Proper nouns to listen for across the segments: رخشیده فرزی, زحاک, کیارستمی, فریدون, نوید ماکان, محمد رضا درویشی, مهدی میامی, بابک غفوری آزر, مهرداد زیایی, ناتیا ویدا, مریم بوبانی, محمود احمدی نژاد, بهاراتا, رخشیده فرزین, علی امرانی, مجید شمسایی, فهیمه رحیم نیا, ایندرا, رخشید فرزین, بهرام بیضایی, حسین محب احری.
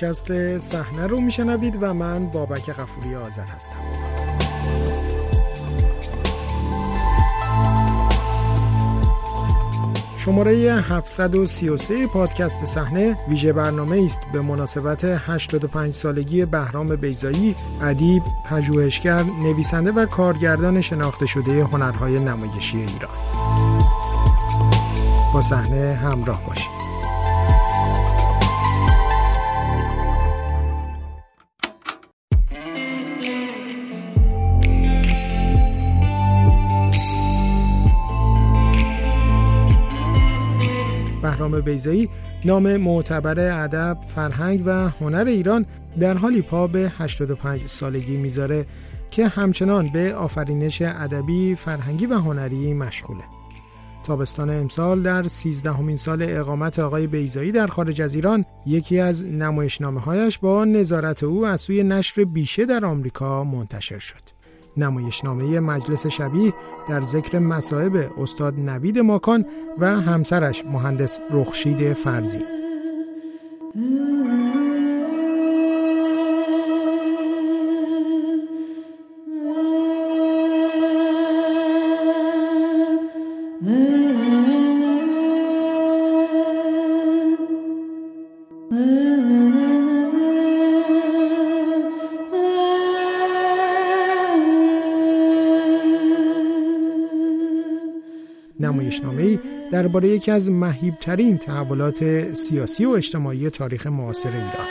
پادکست صحنه رو میشنوید و من بابک غفوری آزر هستم. شماره 733 پادکست صحنه ویژه برنامه است به مناسبت 85 سالگی بهرام بیضایی، ادیب، پژوهشگر، نویسنده و کارگردان شناخته شده هنرهای نمایشی ایران. با صحنه همراه باشید. بهرام بیضایی، نام معتبر ادب، فرهنگ و هنر ایران، در حالی پا به 85 سالگی میذاره که همچنان به آفرینش ادبی، فرهنگی و هنری مشغوله. تابستان امسال در 13مین سال اقامت آقای بیضایی در خارج از ایران، یکی از نمایشنامه‌هایش با نظارت او از سوی نشر بیشه در آمریکا منتشر شد. نمایشنامه مجلس شبیه در ذکر مصائب استاد نوید ماکان و همسرش مهندس رخشیده فرزی. نمایشنامه‌ای درباره یکی از مهیب‌ترین تحولات سیاسی و اجتماعی تاریخ معاصر ایران،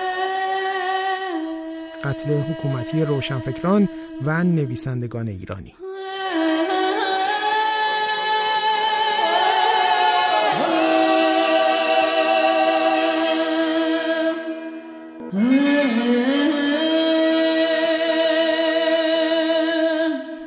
قتل حکومتی روشنفکران و نویسندگان ایرانی.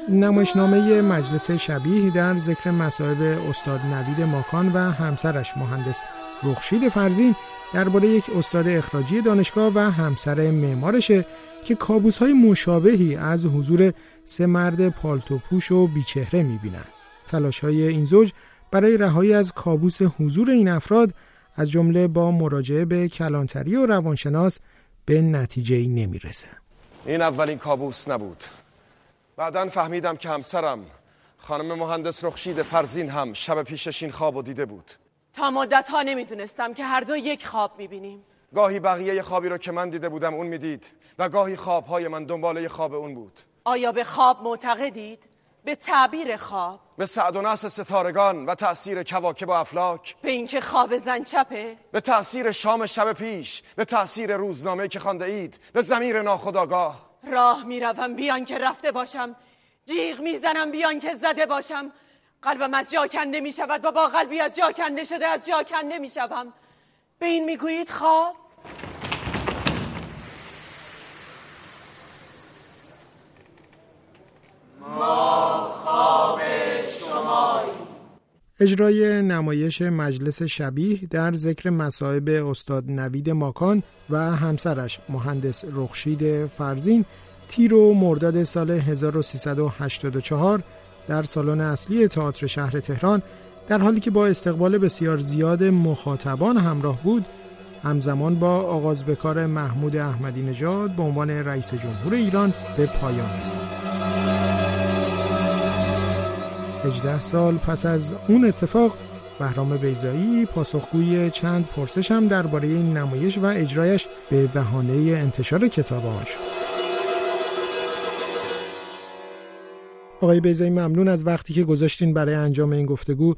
نمایشنامه مجلس شبیه در ذکر مصائب استاد نوید ماکان و همسرش مهندس رخشید فرزین درباره یک استاد اخراجی دانشگاه و همسر معمارشه که کابوس‌های مشابهی از حضور سه مرد پالتوپوش و بیچهره می‌بینند. تلاش‌های این زوج برای رهایی از کابوس حضور این افراد، از جمله با مراجعه به کلانتری و روانشناس، به نتیجه‌ای نمی‌رسه. این اولین کابوس نبود. بعداً فهمیدم که همسرم خانم مهندس رخشیده فرزین هم شب پیشش این خواب رو دیده بود. تا مدت‌ها نمیدونستم که هر دو یک خواب میبینیم. گاهی بقیه خوابی رو که من دیده بودم اون میدید و گاهی خوابهای من دنباله خواب اون بود. آیا به خواب معتقدید؟ به تعبیر خواب؟ به سعد و نصر ستارگان و تأثیر کواکب و افلاک؟ به اینکه خواب زن چپه؟ به تأثیر شام شب پیش، به تأثیر روزنامه‌ای که خوانده اید، به ضمیر ناخودآگاه. راه می روم بیان که رفته باشم، جیغ می زنم بیان که زده باشم، قلبم از جا کنده می شود و با قلبی از جا کنده شده از جا کنده می شوم. به این می گویید خواب؟ ما خواب شماییم. اجرای نمایش مجلس شبیه در ذکر مصائب استاد نوید ماکان و همسرش مهندس رخشید فرزین تیر و مرداد سال 1384 در سالن اصلی تئاتر شهر تهران، در حالی که با استقبال بسیار زیاد مخاطبان همراه بود، همزمان با آغاز به کار محمود احمدی نژاد به عنوان رئیس جمهور ایران به پایان رسید. 18 سال پس از اون اتفاق، بهرام بیضایی پاسخگوی چند پرسش هم درباره این نمایش و اجرایش به بهانه انتشار کتاب آن شد. آقای بیضایی، ممنون از وقتی که گذاشتین برای انجام این گفتگو.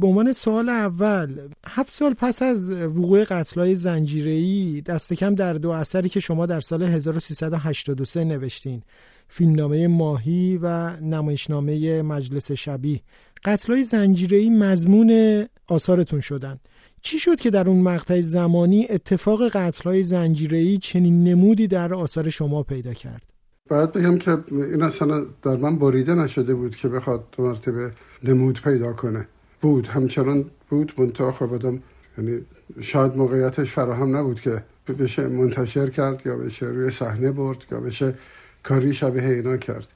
به عنوان سوال اول، 7 سال پس از وقوع قتل‌های زنجیره‌ای، دست کم در دو اثری که شما در سال 1383 نوشتین، فیلمنامه ماهی و نمایشنامه مجلس شبیه، قتل‌های زنجیره‌ای مضمون آثارتون شدن. چی شد که در اون مقطع زمانی اتفاق قتل‌های زنجیره‌ای چنین نمودی در آثار شما پیدا کرد؟ باید بگم که این اصلا در من باریده نشده بود که بخواد دو مرتبه نمود پیدا کنه. بود، همچنان بود، منتها خب آدم، یعنی شاید موقعیتش فراهم نبود که بشه منتشر کرد یا بشه روی صحنه برد یا بشه کاری شبیه اینا کرد.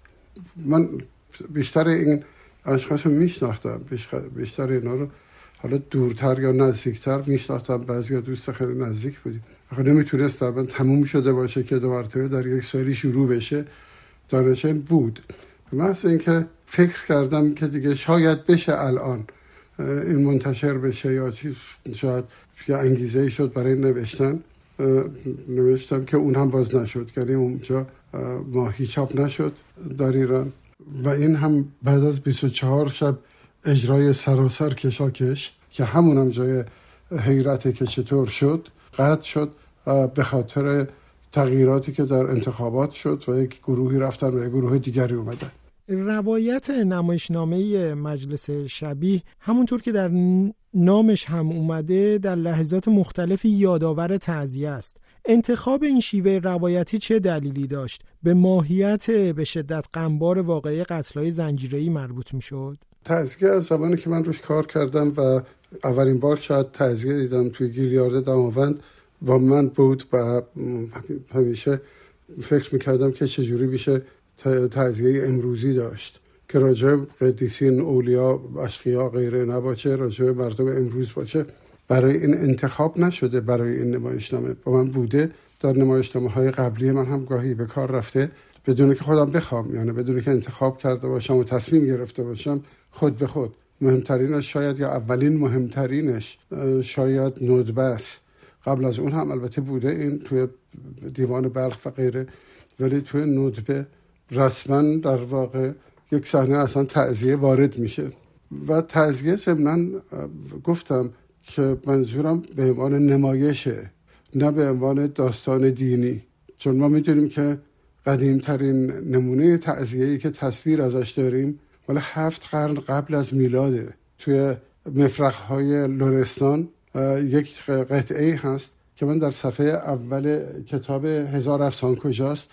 من بیشتر این اشخاص رو میشناختم، بیشتر اینا رو حالا دورتر یا نزدیکتر میشناختم، بعضی دوست خیلی نزدیک بودیم، آخه نمیتونست طبعا تموم شده باشه که دو مرتبه در یک سالی شروع بشه. دانشم بود. مثل این که فکر کردم که دیگه شاید بشه الان این منتشر بشه یا چیز، شاید یه انگیزه شد برای نوشتن. نوشتم که اون هم باز نشد، یعنی اونجا ماهی چاپ نشد در ایران و این هم بعد از 24 شب اجرای سراسر کشاکش که همون هم جای حیرته که چطور شد، قطع شد به خاطر تغییراتی که در انتخابات شد و یک گروهی رفتن و یک گروه دیگری اومدن. روایت نمایشنامه مجلس شبیه همونطور که در نامش هم اومده در لحظات مختلفی یادآور تعزیه است. انتخاب این شیوه روایتی چه دلیلی داشت؟ به ماهیت به شدت غمبار واقعه قتل‌های زنجیره‌ای مربوط می‌شد. تعزیه از زمانی که من روش کار کردم و اولین بار شاید تعزیه دیدم توی گیریارد دماوند با من بود و همیشه فکر می‌کردم که چجوری میشه تعزیه امروزی داشت که راجع به قدیسین، اولیا، اشقیا غیره نباشه، راجع به مردم امروز باشه. برای این انتخاب نشده، برای این نمایشنامه با من بوده. در نمایشنامه‌های قبلی من هم گاهی به کار رفته بدون که خودم بخوام، یعنی بدون که انتخاب کرده باشم و تصمیم گرفته باشم، خود به خود. مهمترینش شاید یا اولین مهمترینش شاید ندبه است. قبل از اون هم البته بوده این توی دیوان بلخ و غیره، ولی توی ندبه رسما در واقع یک صحنه اصلا تعزیه وارد میشه و تعزیه ضمناً گفتم که منظورم به عنوان نمایشه، نه به عنوان داستان دینی، چون ما میدونیم که قدیمترین نمونه تعزیه‌ای که تصویر ازش داریم مال 7 قرن قبل از میلاده. توی مفرق‌های لرستان یک قطعه هست که من در صفحه اول کتاب 1000 افسان کجاست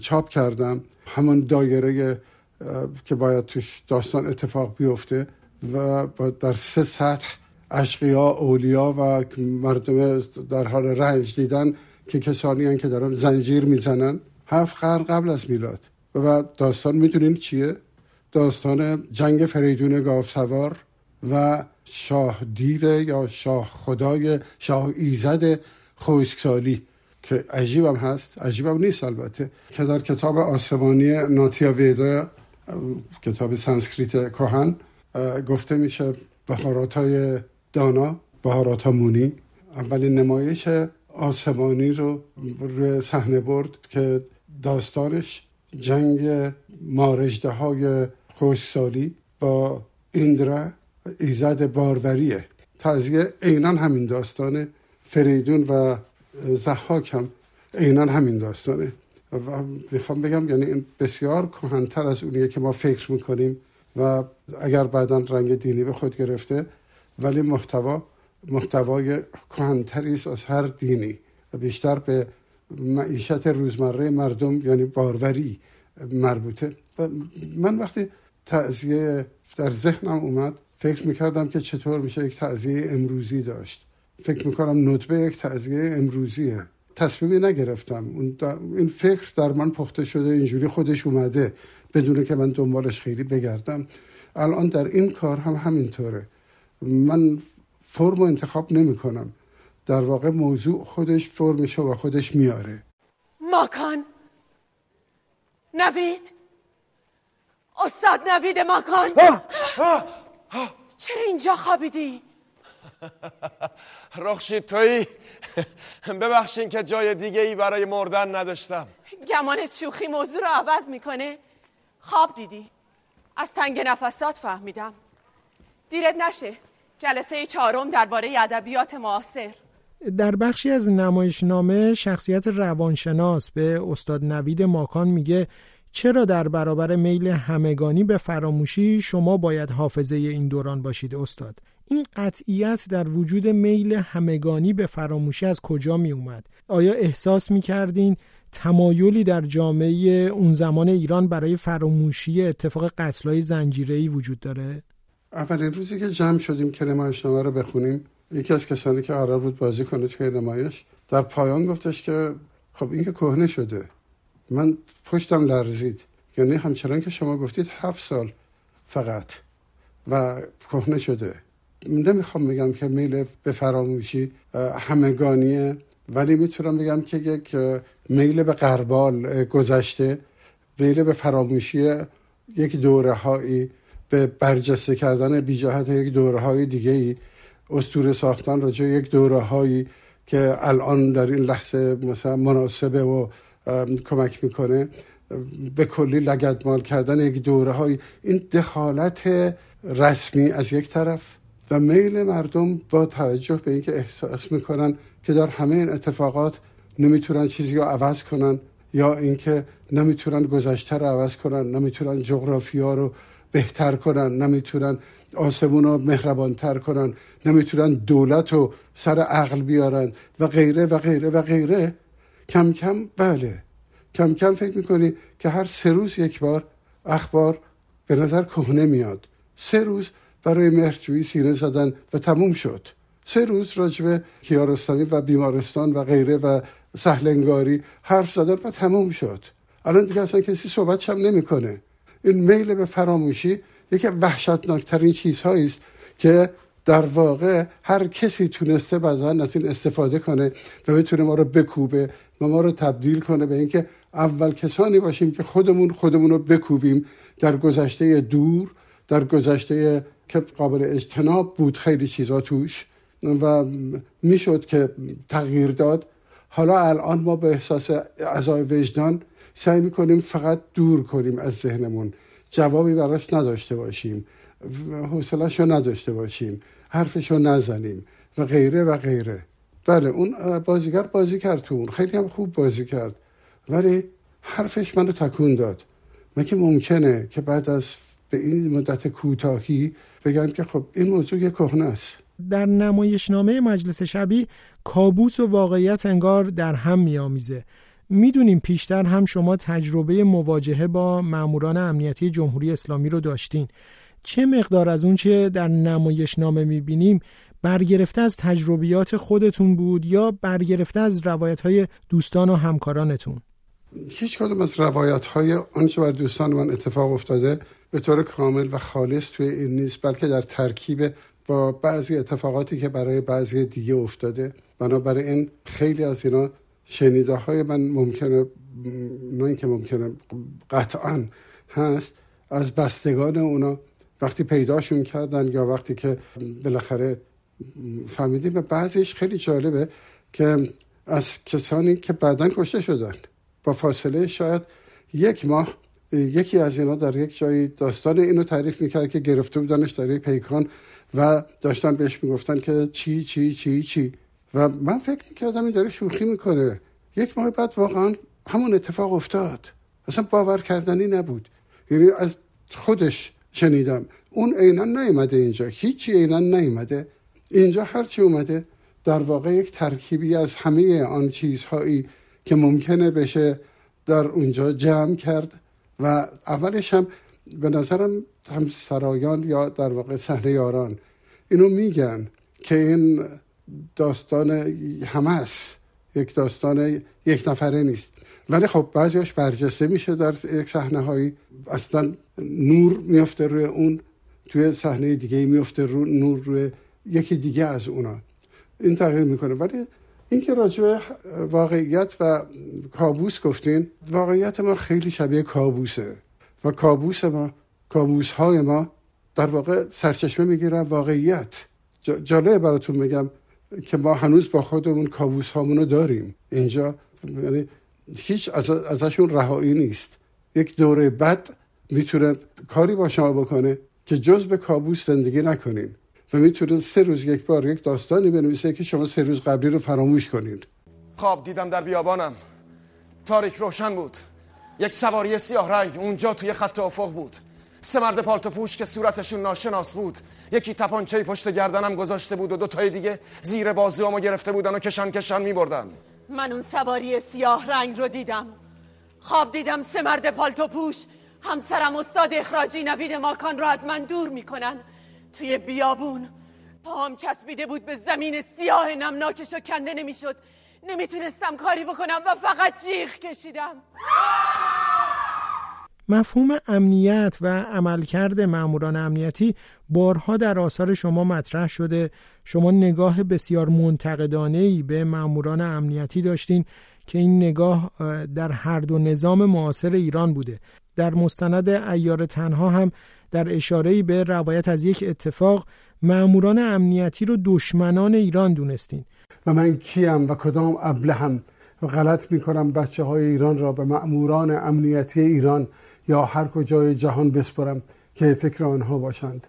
چاپ کردم، همون دایره که باید توش داستان اتفاق بیفته و در 3 سطح اشقیا، اولیا و مردم در حال رنج دیدن که کسانی هن که دارن زنجیر میزنن، 7 قرن قبل از میلاد. و داستان میدونین چیه؟ داستان جنگ فریدون گاوسوار و شاه دیو یا شاه خدای شاه ایزد خشکسالی که عجیبم هست، عجیبم نیست البته، که در کتاب آسمانی ناتیا ویدا، کتاب سانسکریت کهن، گفته میشه بهاراتای دانا، بهاراتا مونی اولین نمایش آسمانی رو روی صحنه برد که داستانش جنگ مارژده‌های خشکسالی با ایندرا ایزد باروریه. تعزیه عیناً همین داستانه، فریدون و زحاک هم عیناً همین داستانه و میخوام بگم یعنی این بسیار کهن‌تر از اونیه که ما فکر میکنیم و اگر بعداً رنگ دینی به خود گرفته ولی محتوای کهن‌تری است از هر دینی و بیشتر به معیشت روزمره مردم یعنی باروری مربوطه. و من وقتی تعزیه در ذهنم اومد فکر میکردم که چطور میشه یک تعزیه امروزی داشت. فکر میکنم ندبه یک تعزیه امروزیه. تصمیمی نگرفتم، این فکر در من پخته شده، اینجوری خودش اومده بدون که من دنبالش خیلی بگردم. الان در این کار هم همینطوره، من فرم انتخاب نمی کنم، در واقع موضوع خودش فرمشو و خودش میاره. ماکان، نوید، استاد نوید ماکان، چرا اینجا خوابیدی؟ رخشید تویی؟ ببخشین که جای دیگه ای برای مردن نداشتم. گمانت شوخی موضوع رو عوض میکنه. خواب دیدی، از تنگ نفسات فهمیدم. دیرت نشه، جلسه 4 درباره ادبیات معاصر. در بخشی از نمایشنامه شخصیت روانشناس به استاد نوید ماکان میگه چرا در برابر میل همگانی به فراموشی شما باید حافظه این دوران باشید استاد؟ این قطعیت در وجود میل همگانی به فراموشی از کجا می اومد؟ آیا احساس می کردین تمایلی در جامعه اون زمان ایران برای فراموشی اتفاق قتل‌های زنجیره‌ای وجود داره؟ اولین روزی که جمع شدیم که نمایشنامه رو بخونیم، یکی از کسانی که قرار بود بازی کنه توی نمایش در پایان گفتش که خب این که کهنه شده. من پشتم لرزید، یعنی همچنان که شما گفتید 7 سال فقط و کهنه شده. نمیخوام بگم که میل به فراموشی همگانیه ولی میتونم بگم که یک میل به غربال گذشته، میل به فراموشی یک دوره‌هایی، به برجسته کردن بی‌جهت یک دوره‌های دیگه‌ای، اسطوره ساختن راجع به یک دوره‌هایی که الان در این لحظه مثلا مناسبه و کمک میکنه، به کلی لگدمال کردن یک دوره‌هایی، این دخالت رسمی از یک طرف و میل مردم با توجه به اینکه احساس میکنن که در همه این اتفاقات نمیتونن چیزی رو عوض کنن یا اینکه نمیتونن گذشته رو عوض کنن، نمیتونن جغرافیا رو بهتر کنن، نمیتونن آسمون رو مهربانتر کنن، نمیتونن دولت رو سر عقل بیارن و غیره و غیره و غیره. کم کم بله، کم کم فکر میکنی که هر 3 روز یک بار اخبار به نظر کهنه میاد. 3 روز برای مهرجویی سینه زدن و تموم شد. 3 روز راجب کیارستمی و بیمارستان و غیره و سهلنگاری حرف زدن و تموم شد. الان دیگه اصلا کسی صحبتش هم نمیکنه. این میل به فراموشی یکی وحشتناکترین چیزهایی است که در واقع هر کسی تونسته بعضا از این استفاده کنه و بتونه ما رو بکوبه و ما رو تبدیل کنه به اینکه اول کسانی باشیم که خودمون رو بکوبیم در گذشته دور، در گذشته که قابل اجتناب بود خیلی چیزا توش و میشد که تغییر داد. حالا الان ما به احساس عزای وجدان سعی میکنیم فقط دور کنیم از ذهنمون، جوابی براش نداشته باشیم، حوصله‌شو نداشته باشیم، حرفشو نزنیم و غیره و غیره. بله اون بازیگر بازی کرد، تو اون خیلی هم خوب بازی کرد، ولی حرفش منو تکون داد. مگه ممکنه که بعد از به این مدت کوتاهی بگم که خب این موضوع کهنه است؟ در نمایشنامه مجلس شبی کابوس و واقعیت انگار در هم میامیزه. میدونیم پیشتر هم شما تجربه مواجهه با ماموران امنیتی جمهوری اسلامی رو داشتین. چه مقدار از اون چه در نمایشنامه میبینیم برگرفته از تجربیات خودتون بود یا برگرفته از روایت‌های دوستان و همکارانتون؟ هیچ کدوم از روایت‌های آنچه بر دوستان من اتفاق افتاده به طور کامل و خالص توی این نیست، بلکه در ترکیب با بعضی اتفاقاتی که برای بعضی دیگه افتاده. بنابراین خیلی از اینا شنیده های من ممکنه، نه اینکه ممکنه، قطعا هست از بستگان اونا وقتی پیداشون کردن یا وقتی که بالاخره فهمیدیم. و بعضیش خیلی جالبه که از کسانی که بعداً کشته شدن با فاصله شاید 1 ماه، یکی از اینا در یک جایی داستان اینو تعریف میکرد که گرفته بودنش در یک پیکان و داشتن بهش میگفتن که چی چی چی چی و من فکر میکردم این داره شوخی میکنه. 1 ماه بعد واقعا همون اتفاق افتاد، اصلا باور کردنی نبود. یعنی از خودش شنیدم اون عینا نیومده اینجا، هیچی عینا نیومده اینجا، هرچی اومده در واقع یک ترکیبی از همه آن چیزهایی که ممکنه بشه در اونجا جمع کرد. و اولش هم به نظرم هم سرایان یا در واقع صحنه یاران اینو میگن که این داستان همس، یک داستان یک نفره نیست، ولی خب بعضیاش برجسته میشه در یک صحنه هایی، اصلا نور میفته روی اون، توی صحنه دیگه میفته روی نور روی یکی دیگه از اونا، این تغییر میکنه. ولی این که راجع به واقعیت و کابوس گفتین، واقعیت ما خیلی شبیه کابوسه و کابوس ما، کابوس‌های ما در واقع سرچشمه میگیرن واقعیت. جالبه براتون میگم که ما هنوز با خودمون کابوس‌هامونو داریم اینجا، یعنی هیچ ازشون رهایی نیست. یک دوره بعد میتونه کاری با شما بکنه که جز به کابوس زندگی نکنین و میتونه 3 روز یک بار یک داستانی بنویسه که شما 3 روز قبلی رو فراموش کنید. خواب دیدم در بیابانم، تاریک روشن بود، یک سواری سیاه رنگ اونجا توی خط افق بود، 3 مرد پالتو پوش که صورتشون ناشناس بود، یکی تپانچه پشت گردنم گذاشته بود و 2 تای دیگه زیر بازوامو گرفته بودن و کشان می‌بردن. من اون سواری سیاه رنگ رو دیدم، خواب دیدم 3 مرد پالتو پوش همسرم استاد اخراجی نوید ماکان رو از من دور می‌کنن توی بیابون. پاهم چسبیده بود به زمین سیاه نمناکش و کنده نمیشد، نمیتونستم کاری بکنم و فقط جیغ کشیدم. مفهوم امنیت و عملکرد ماموران امنیتی بارها در آثار شما مطرح شده. شما نگاه بسیار منتقدانه‌ای به ماموران امنیتی داشتین که این نگاه در هر دو نظام معاصر ایران بوده. در مستند عیار تنها هم در اشاره‌ای به روایت از یک اتفاق ماموران امنیتی رو دشمنان ایران دونستین. و من کیم و کدام ابلهم و غلط میکنم بچه های ایران را به ماموران امنیتی ایران یا هر کجای جهان بسپرم که فکر آنها باشند.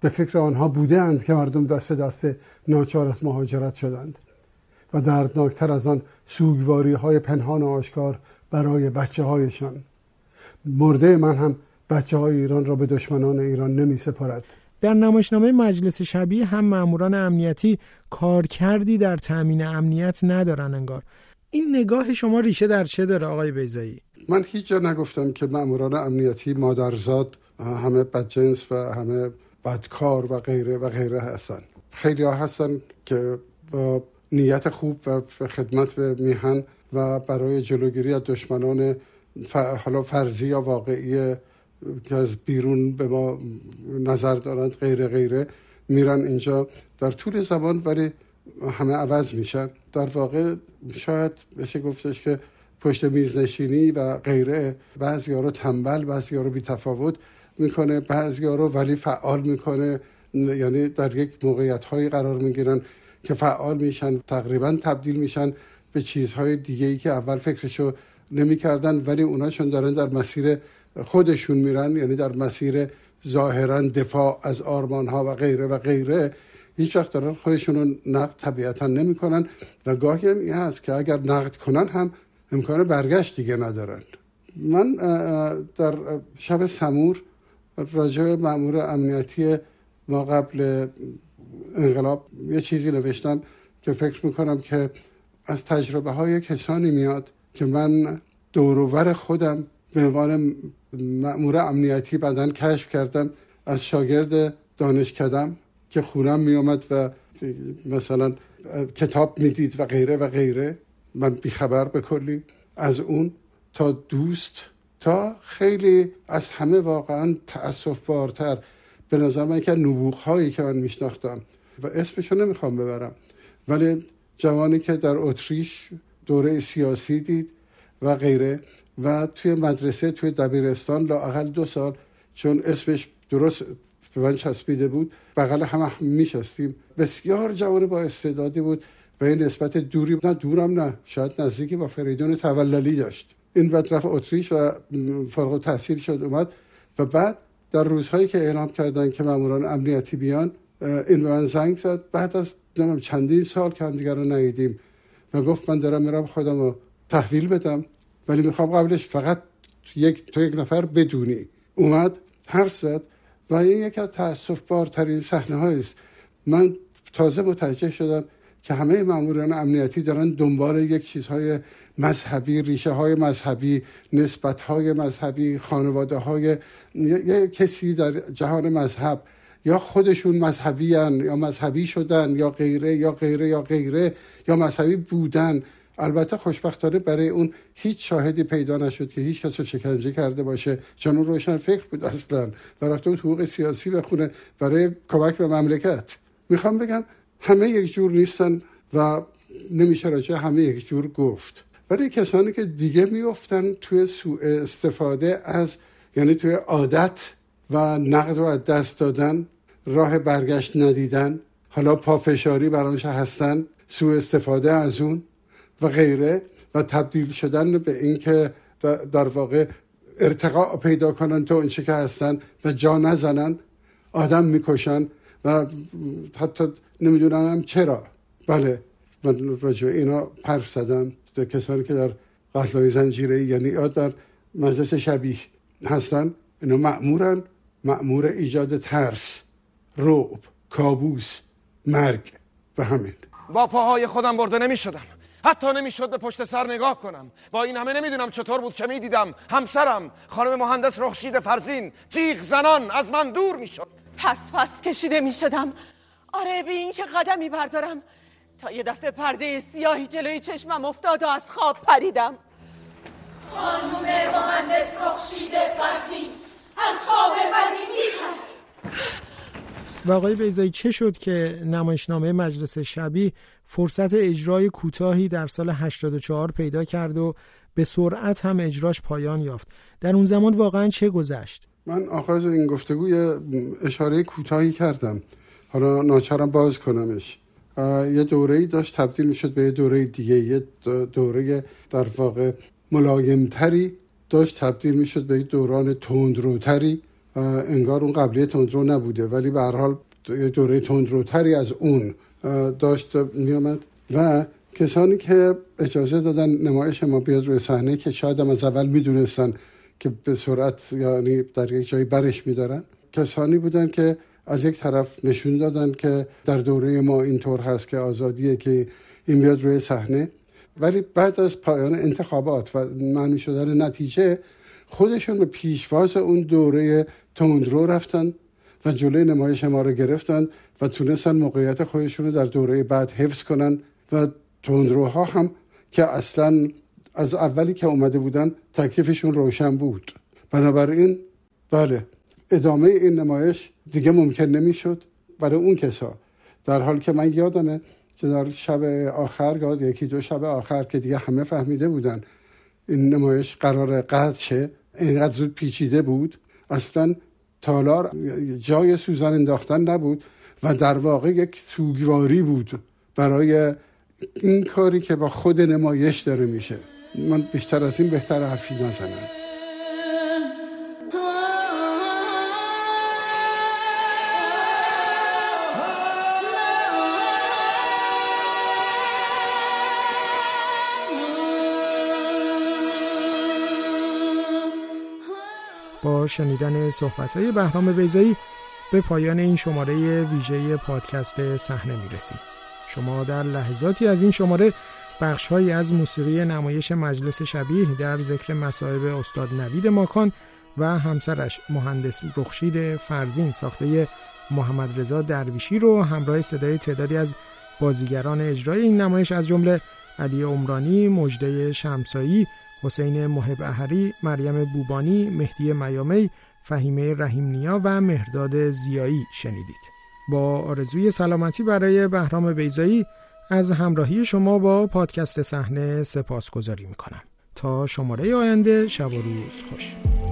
به فکر آنها بوده اند که مردم دست دست ناچار از مهاجرت شدند و دردناکتر از آن سوگواری های پنهان و آشکار برای بچه هایشان. مرده من هم بچه های ایران را به دشمنان ایران نمی سپارد. در نمایشنامه مجلس شبی هم ماموران امنیتی کارکردی در تامین امنیت ندارن انگار. این نگاه شما ریشه در چه داره آقای بیضایی؟ من هیچ جا نگفتم که ماموران امنیتی مادرزاد، همه بدجنس و همه بدکار و غیره و غیره هستن. خیلی ها هستن که با نیت خوب و خدمت به میهن و برای جلوگیری از دشمنان حالا فرضی یا واقعی که از بیرون به ما نظر دارند غیره میرن اینجا در طول زمان، ولی همه عوض میشن. در واقع شاید بشه گفتش که پشت میز نشینی و غیره بعضی ها رو تنبل، بعضی ها رو بی‌تفاوت میکنه، بعضی ها رو ولی فعال میکنه. یعنی در یک موقعیت هایی قرار میگیرن که فعال میشن، تقریبا تبدیل میشن به چیزهای دیگه‌ای که اول فکرشو نمیکردن، ولی اوناشون دارن در مسیر خودشون میرن، یعنی در مسیر ظاهرا دفاع از آرمان ها و غیره. هیچ وقت دارن خودشون رو نقد طبیعتا نمی کنن و گاهی هم این هست که اگر نقد کنن هم امکان برگشت دیگه ندارن. من در شب سمور راجع به مأمور امنیتی ما قبل انقلاب یه چیزی نوشتم که فکر میکنم که از تجربه های کسانی میاد که من دور و بر خودم به عنوان مأمور امنیتی بعداً کشف کردم. از شاگرد دانشکدم که خونم می آمد و مثلا کتاب می دید و غیره، من بیخبر به کلی، از اون تا دوست تا خیلی از همه واقعا تأسف بارتر به نظر من که نبوغ هایی که من می شناختم و اسمشو نمی خوام ببرم، ولی جوانی که در اتریش دوره سیاسی دید و غیره و توی مدرسه توی دبیرستان لااقل 2 سال، چون اسمش درست به من چسبیده بود، بغل همه میشستیم. بسیار جوان با استعدادی بود و این نسبت دورم نه شاید نزدیکی با فریدون توللی داشت. این بعد رفت اتریش و فارغ التحصیل شد اومد و بعد در روزهایی که اعلام کردن که ماموران امنیتی بیان، این به من زنگ زد بعد از چندین سال که همدیگر رو ندیدیم و گفت من دارم میرم خودم رو تحویل بدم، ولی میخوام قبلش فقط تو یک نفر بدونی. اومد حرف زد و این یکی از تأسف‌بارترین صحنه‌ها است. من تازه متوجه شدم که همه ماموران امنیتی دارن دنبال یک چیزهای مذهبی، ریشه‌های مذهبی، نسبت‌های مذهبی، خانواده‌های یا کسی در جهان مذهب یا خودشون مذهبیان یا مذهبی شدن یا غیره یا مذهبی بودن. البته خوشبختانه برای اون هیچ شاهدی پیدا نشد که هیچ کس رو شکنجه کرده باشه، چون اون روشن فکر بود اصلا و رفته بود حقوق سیاسی بخونه برای کمک به مملکت. میخوام بگم همه یک جور نیستن و نمیشه راجع همه یک جور گفت، ولی کسانی که دیگه میافتن توی سوء استفاده از، یعنی توی عادت و نقد رو از دست دادن، راه برگشت ندیدن، حالا پافشاری برانش هستن، سوء استفاده از اون و غیره و تبدیل شدن به این که در واقع ارتقا پیدا کنن تو اونچه که هستن و جا نزنن، آدم میکشن و حتی نمیدونم چرا. بله من راجع به اینا حرف زدم، در کسانی که در قتل‌های زنجیره‌ای یعنی در مجلس شبیه هستن، اینا مأمورن، مأمور ایجاد ترس، رعب، کابوس، مرگ و همین. با پاهای خودم برده نمیشدم، حتی نمیشد به پشت سر نگاه کنم. با این همه نمیدونم چطور بود که میدیدم همسرم خانم مهندس رخشیده فرزین جیغ زنان از من دور میشد. پس کشیده میشدم. آره، به این که قدمی بردارم تا یه دفعه پرده سیاهی جلوی چشمم افتاد و از خواب پریدم. خانوم مهندس رخشیده فرزی از خواب بدی میپرد. و آقای بیضایی چه شد که نمایشنامه مجلس شبی فرصت اجرای کوتاهی در سال 84 پیدا کرد و به سرعت هم اجراش پایان یافت؟ در اون زمان واقعا چه گذشت؟ من آغاز این گفتگو یه اشاره کوتاهی کردم، حالا ناچارم باز کنمش. یه دوره‌ای داشت تبدیل میشد به یه دوره دیگه، یه دوره در واقع ملایمتری داشت تبدیل میشد به یه دوران تندروتری. انگار اون قبلی تندرو نبوده، ولی به هر حال یه دوره تندروتری از اون داشت میامد. و کسانی که اجازه دادن نمایش ما بیاد روی صحنه، که شاید هم از اول میدونستن که به سرعت یعنی در یک جایی برش میدارن، کسانی بودن که از یک طرف نشون دادن که در دوره ما اینطور هست که آزادیه که این بیاد روی صحنه، ولی بعد از پایان انتخابات و معنی شدن نتیجه خودشون به پیشواز اون دوره تندرو رفتن و جلوی نمایش ما رو گرفتن و تونستن موقعیت خودشون رو در دوره بعد حفظ کنن. و تندروها هم که اصلا از اولی که اومده بودن تکلیفشون روشن بود. بنابراین بله، ادامه این نمایش دیگه ممکن نمیشد برای اون کسا. در حال که من یادمه که در شب آخر، یکی دو شب آخر که دیگه همه فهمیده بودن این نمایش قرار قطع شه، اینقدر زود پیچیده بود، اصلا تالار جای سوزن انداختن نبود و در واقع یک سوگواری بود برای این کاری که با خود نمایش داره میشه. من بیشتر از این بهتر حرفی نزنم. با شنیدن صحبت‌های بهرام بیضایی به پایان این شماره ویژه پادکست صحنه میرسیم. شما در لحظاتی از این شماره بخش‌هایی از موسیقی نمایش مجلس شبیه در ذکر مصائب استاد نوید ماکان و همسرش مهندس رخشید فرزین ساخته محمد رضا درویشی رو همراه صدای تعدادی از بازیگران اجرای این نمایش از جمله علی امرانی، مجید شمسایی، حسین محب احری، مریم بوبانی، مهدی میامی، فهیمه رحیم نیا و مهرداد زیایی شنیدید. با آرزوی سلامتی برای بهرام بیضایی از همراهی شما با پادکست صحنه سپاسگزاری می‌کنم. تا شماره آینده، شب و روز خوش.